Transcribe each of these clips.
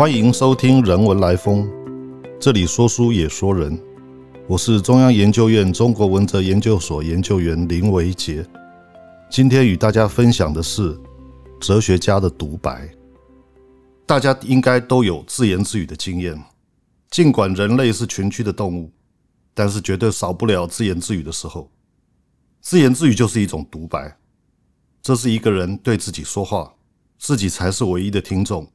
欢迎收听人文来风，这里说书也说人。我是中央研究院中国文哲研究所研究员林维杰。今天与大家分享的是哲学家的独白。大家应该都有自言自语的经验，尽管人类是群居的动物，但是绝对少不了自言自语的时候。自言自语就是一种独白，这是一个人对自己说话，自己才是唯一的听众。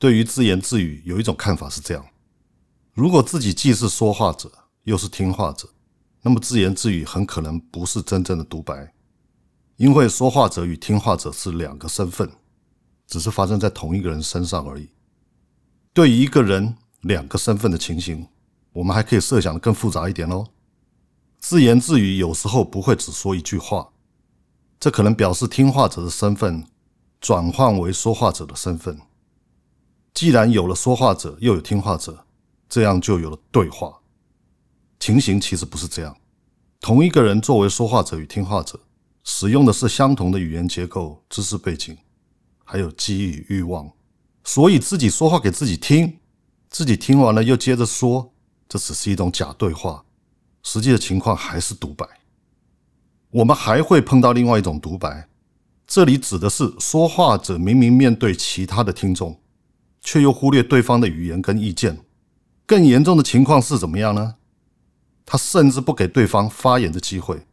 对于自言自语有一种看法是这样，如果自己既是说话者又是听话者，那么自言自语很可能不是真正的独白，因为说话者与听话者是两个身份，只是发生在同一个人身上而已。对于一个人两个身份的情形，我们还可以设想的更复杂一点哦。自言自语有时候不会只说一句话，这可能表示听话者的身份转换为说话者的身份。既然有了说话者又有听话者，这样就有了对话。情形其实不是这样，同一个人作为说话者与听话者，使用的是相同的语言结构、知识背景，还有记忆与欲望。所以自己说话给自己听，自己听完了又接着说，这只是一种假对话，实际的情况还是独白。我们还会碰到另外一种独白，这里指的是说话者明明面对其他的听众，却又忽略对方的语言跟意见。更严重的情况是怎么样呢？他甚至不给对方发言的机会。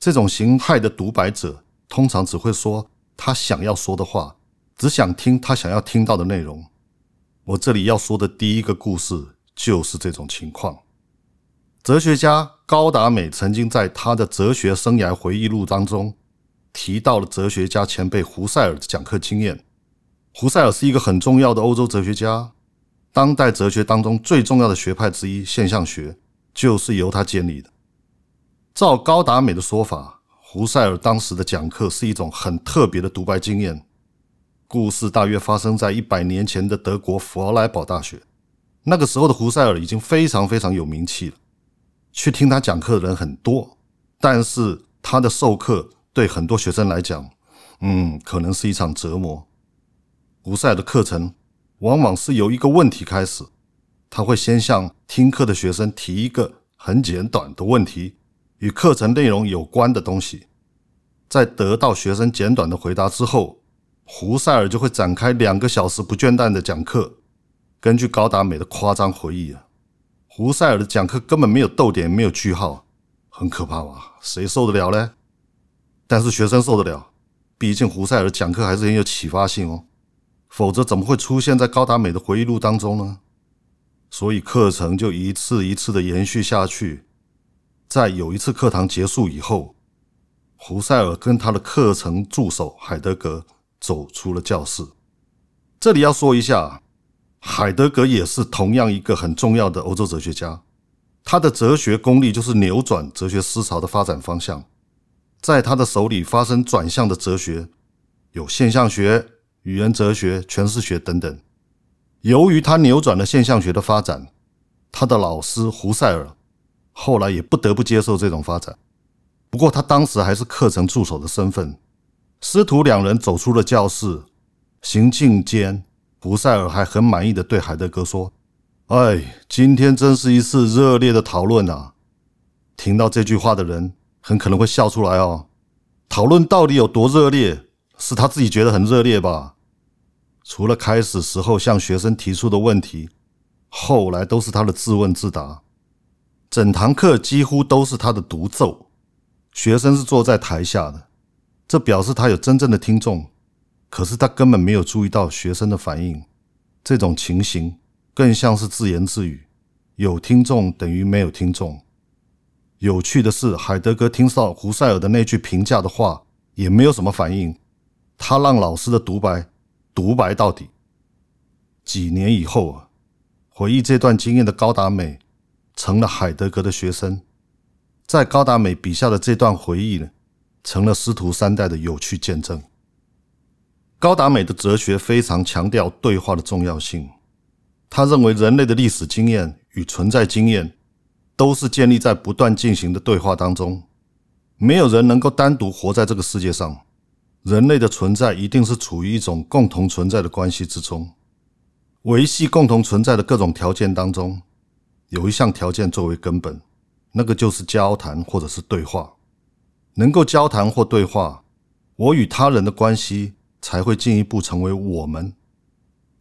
这种形态的独白者通常只会说他想要说的话，只想听他想要听到的内容。我这里要说的第一个故事就是这种情况。哲学家高达美曾经在他的哲学生涯回忆录当中提到了哲学家前辈胡塞尔的讲课经验。胡塞尔是一个很重要的欧洲哲学家，当代哲学当中最重要的学派之一现象学就是由他建立的。照高达美的说法，胡塞尔当时的讲课是一种很特别的独白经验。故事大约发生在100年前的德国弗莱堡大学，那个时候的胡塞尔已经非常有名气了，去听他讲课的人很多，但是他的授课对很多学生来讲可能是一场折磨。胡塞尔的课程往往是由一个问题开始，他会先向听课的学生提一个很简短的问题，与课程内容有关的东西。在得到学生简短的回答之后，胡塞尔就会展开2个小时不倦怠的讲课。根据高达美的夸张回忆，胡塞尔的讲课根本没有逗点，没有句号，很可怕吧？谁受得了呢？但是学生受得了，毕竟胡塞尔的讲课还是很有启发性哦。否则怎么会出现在高达美的回忆录当中呢？所以课程就一次一次的延续下去。在有一次课堂结束以后，胡塞尔跟他的课程助手海德格走出了教室。这里要说一下，海德格也是同样一个很重要的欧洲哲学家，他的哲学功力就是扭转哲学思潮的发展方向。在他的手里发生转向的哲学有现象学、语言哲学、诠释学等等。由于他扭转了现象学的发展，他的老师胡塞尔后来也不得不接受这种发展。不过他当时还是课程助手的身份。师徒2人走出了教室，行进间胡塞尔还很满意的对海德格说：哎，今天真是一次热烈的讨论啊。听到这句话的人很可能会笑出来哦。讨论到底有多热烈，是他自己觉得很热烈吧。除了开始时候向学生提出的问题，后来都是他的自问自答。整堂课几乎都是他的独奏，学生是坐在台下的，这表示他有真正的听众，可是他根本没有注意到学生的反应。这种情形更像是自言自语，有听众等于没有听众。有趣的是，海德格听到胡塞尔的那句评价的话也没有什么反应，他让老师的独白到底。几年以后，回忆这段经验的高达美成了海德格的学生，在高达美笔下的这段回忆呢，成了师徒3代的有趣见证。高达美的哲学非常强调对话的重要性，他认为人类的历史经验与存在经验都是建立在不断进行的对话当中，没有人能够单独活在这个世界上，人类的存在一定是处于一种共同存在的关系之中。维系共同存在的各种条件当中，有一项条件作为根本，那个就是交谈或者是对话。能够交谈或对话，我与他人的关系才会进一步成为我们。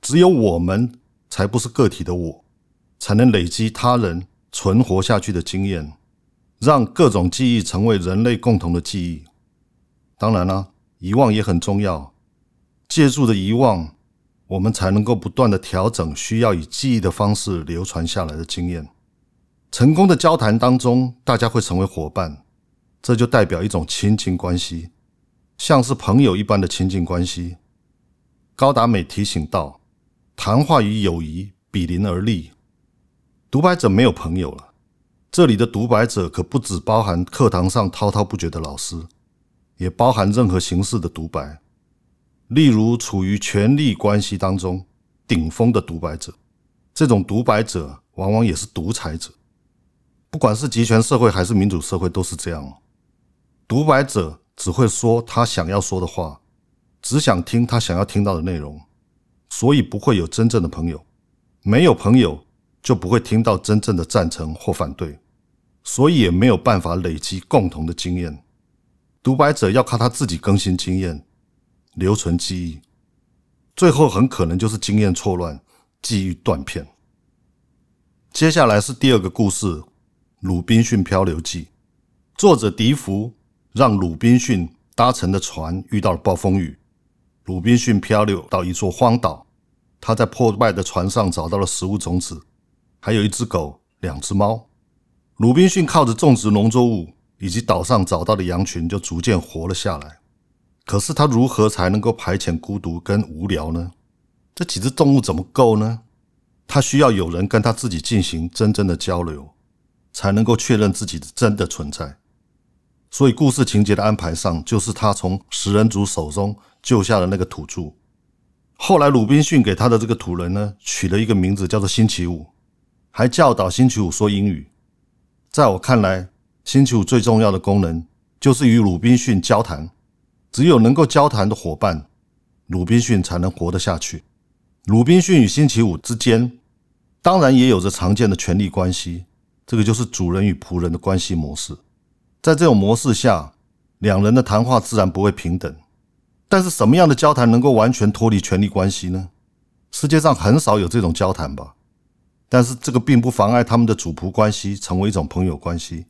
只有我们才不是个体的我，才能累积他人存活下去的经验，让各种记忆成为人类共同的记忆。当然啦，遗忘也很重要，借助的遗忘，我们才能够不断的调整需要以记忆的方式流传下来的经验。成功的交谈当中，大家会成为伙伴，这就代表一种亲近关系，像是朋友一般的亲近关系。高达美提醒到，谈话与友谊比邻而立，独白者没有朋友了。这里的独白者可不只包含课堂上滔滔不绝的老师，也包含任何形式的独白，例如处于权力关系当中顶峰的独白者。这种独白者往往也是独裁者，不管是集权社会还是民主社会都是这样。独白者只会说他想要说的话，只想听他想要听到的内容，所以不会有真正的朋友。没有朋友就不会听到真正的赞成或反对，所以也没有办法累积共同的经验。独白者要靠他自己更新经验，留存记忆，最后很可能就是经验错乱，记忆断片。接下来是第二个故事，鲁滨逊漂流记。作者笛福让鲁滨逊搭乘的船遇到了暴风雨，鲁滨逊漂流到一座荒岛，他在破败的船上找到了食物种子，还有一只狗，2只猫。鲁滨逊靠着种植农作物以及岛上找到的羊群就逐渐活了下来。可是他如何才能够排遣孤独跟无聊呢？这几只动物怎么够呢？他需要有人跟他自己进行真正的交流，才能够确认自己的真的存在。所以故事情节的安排上，就是他从食人族手中救下了那个土著。后来鲁滨逊给他的这个土人呢，取了一个名字叫做星期五，还教导星期五说英语。在我看来，星期五最重要的功能就是与鲁滨逊交谈。只有能够交谈的伙伴，鲁滨逊才能活得下去。鲁滨逊与星期五之间当然也有着常见的权力关系，这个就是主人与仆人的关系模式。在这种模式下，两人的谈话自然不会平等。但是什么样的交谈能够完全脱离权力关系呢？世界上很少有这种交谈吧。但是这个并不妨碍他们的主仆关系成为一种朋友关系。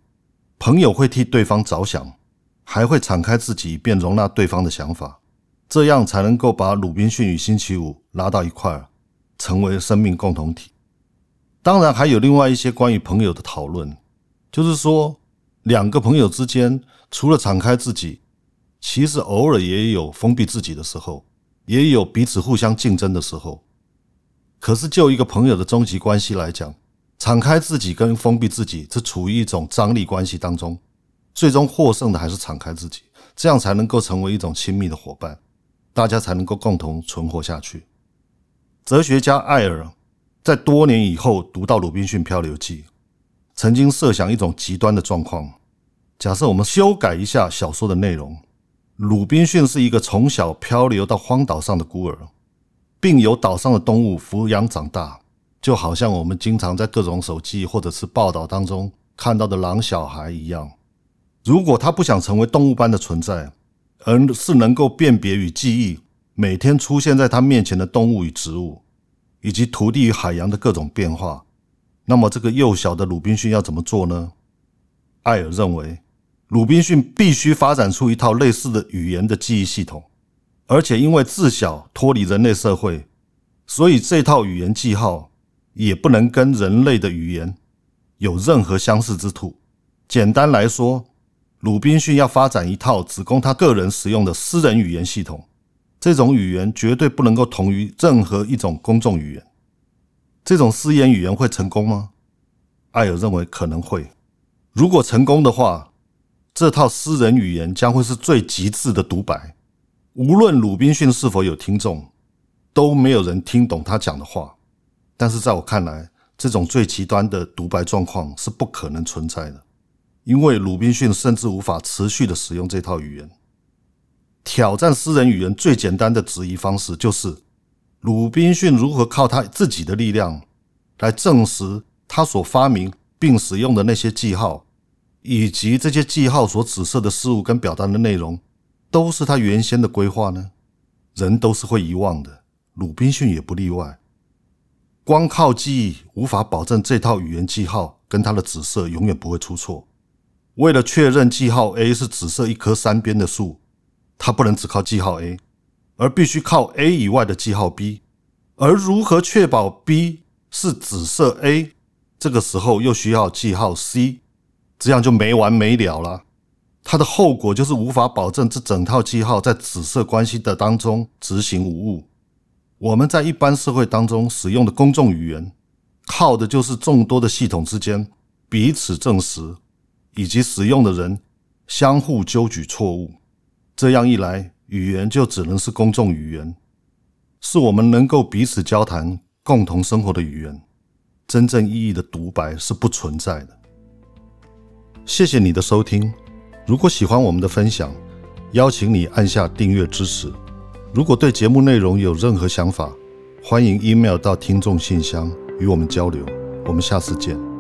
朋友会替对方着想，还会敞开自己以便容纳对方的想法，这样才能够把鲁滨逊与星期五拉到一块，成为生命共同体。当然还有另外一些关于朋友的讨论，就是说两个朋友之间除了敞开自己，其实偶尔也有封闭自己的时候，也有彼此互相竞争的时候。可是就一个朋友的终极关系来讲，敞开自己跟封闭自己是处于一种张力关系当中，最终获胜的还是敞开自己，这样才能够成为一种亲密的伙伴，大家才能够共同存活下去。哲学家艾尔在多年以后读到《鲁滨逊漂流记》，曾经设想一种极端的状况。假设我们修改一下小说的内容，鲁滨逊是一个从小漂流到荒岛上的孤儿，并由岛上的动物抚养长大，就好像我们经常在各种手记或者是报道当中看到的狼小孩一样。如果他不想成为动物般的存在，而是能够辨别与记忆每天出现在他面前的动物与植物，以及土地与海洋的各种变化，那么这个幼小的鲁滨逊要怎么做呢？艾尔认为，鲁滨逊必须发展出一套类似的语言的记忆系统，而且因为自小脱离人类社会，所以这套语言记号也不能跟人类的语言有任何相似之处。简单来说，鲁滨逊要发展一套只供他个人使用的私人语言系统，这种语言绝对不能够同于任何一种公众语言。这种私人语言会成功吗？艾尔认为可能会。如果成功的话，这套私人语言将会是最极致的独白，无论鲁滨逊是否有听众，都没有人听懂他讲的话。但是在我看来，这种最极端的独白状况是不可能存在的，因为鲁滨逊甚至无法持续的使用这套语言。挑战私人语言最简单的质疑方式就是，鲁滨逊如何靠他自己的力量来证实他所发明并使用的那些记号，以及这些记号所指涉的事物跟表达的内容都是他原先的规划呢？人都是会遗忘的，鲁滨逊也不例外。光靠记忆无法保证这套语言记号跟它的指涉永远不会出错。为了确认记号 A 是指涉一棵山边的树，它不能只靠记号 A， 而必须靠 A 以外的记号 B。 而如何确保 B 是指涉 A， 这个时候又需要记号 C， 这样就没完没了了。它的后果就是无法保证这整套记号在指涉关系的当中执行无误。我们在一般社会当中使用的公众语言，靠的就是众多的系统之间彼此证实，以及使用的人相互纠举错误。这样一来，语言就只能是公众语言，是我们能够彼此交谈共同生活的语言。真正意义的独白是不存在的。谢谢你的收听，如果喜欢我们的分享，邀请你按下订阅支持。如果对节目内容有任何想法，欢迎 email 到听众信箱与我们交流。我们下次见。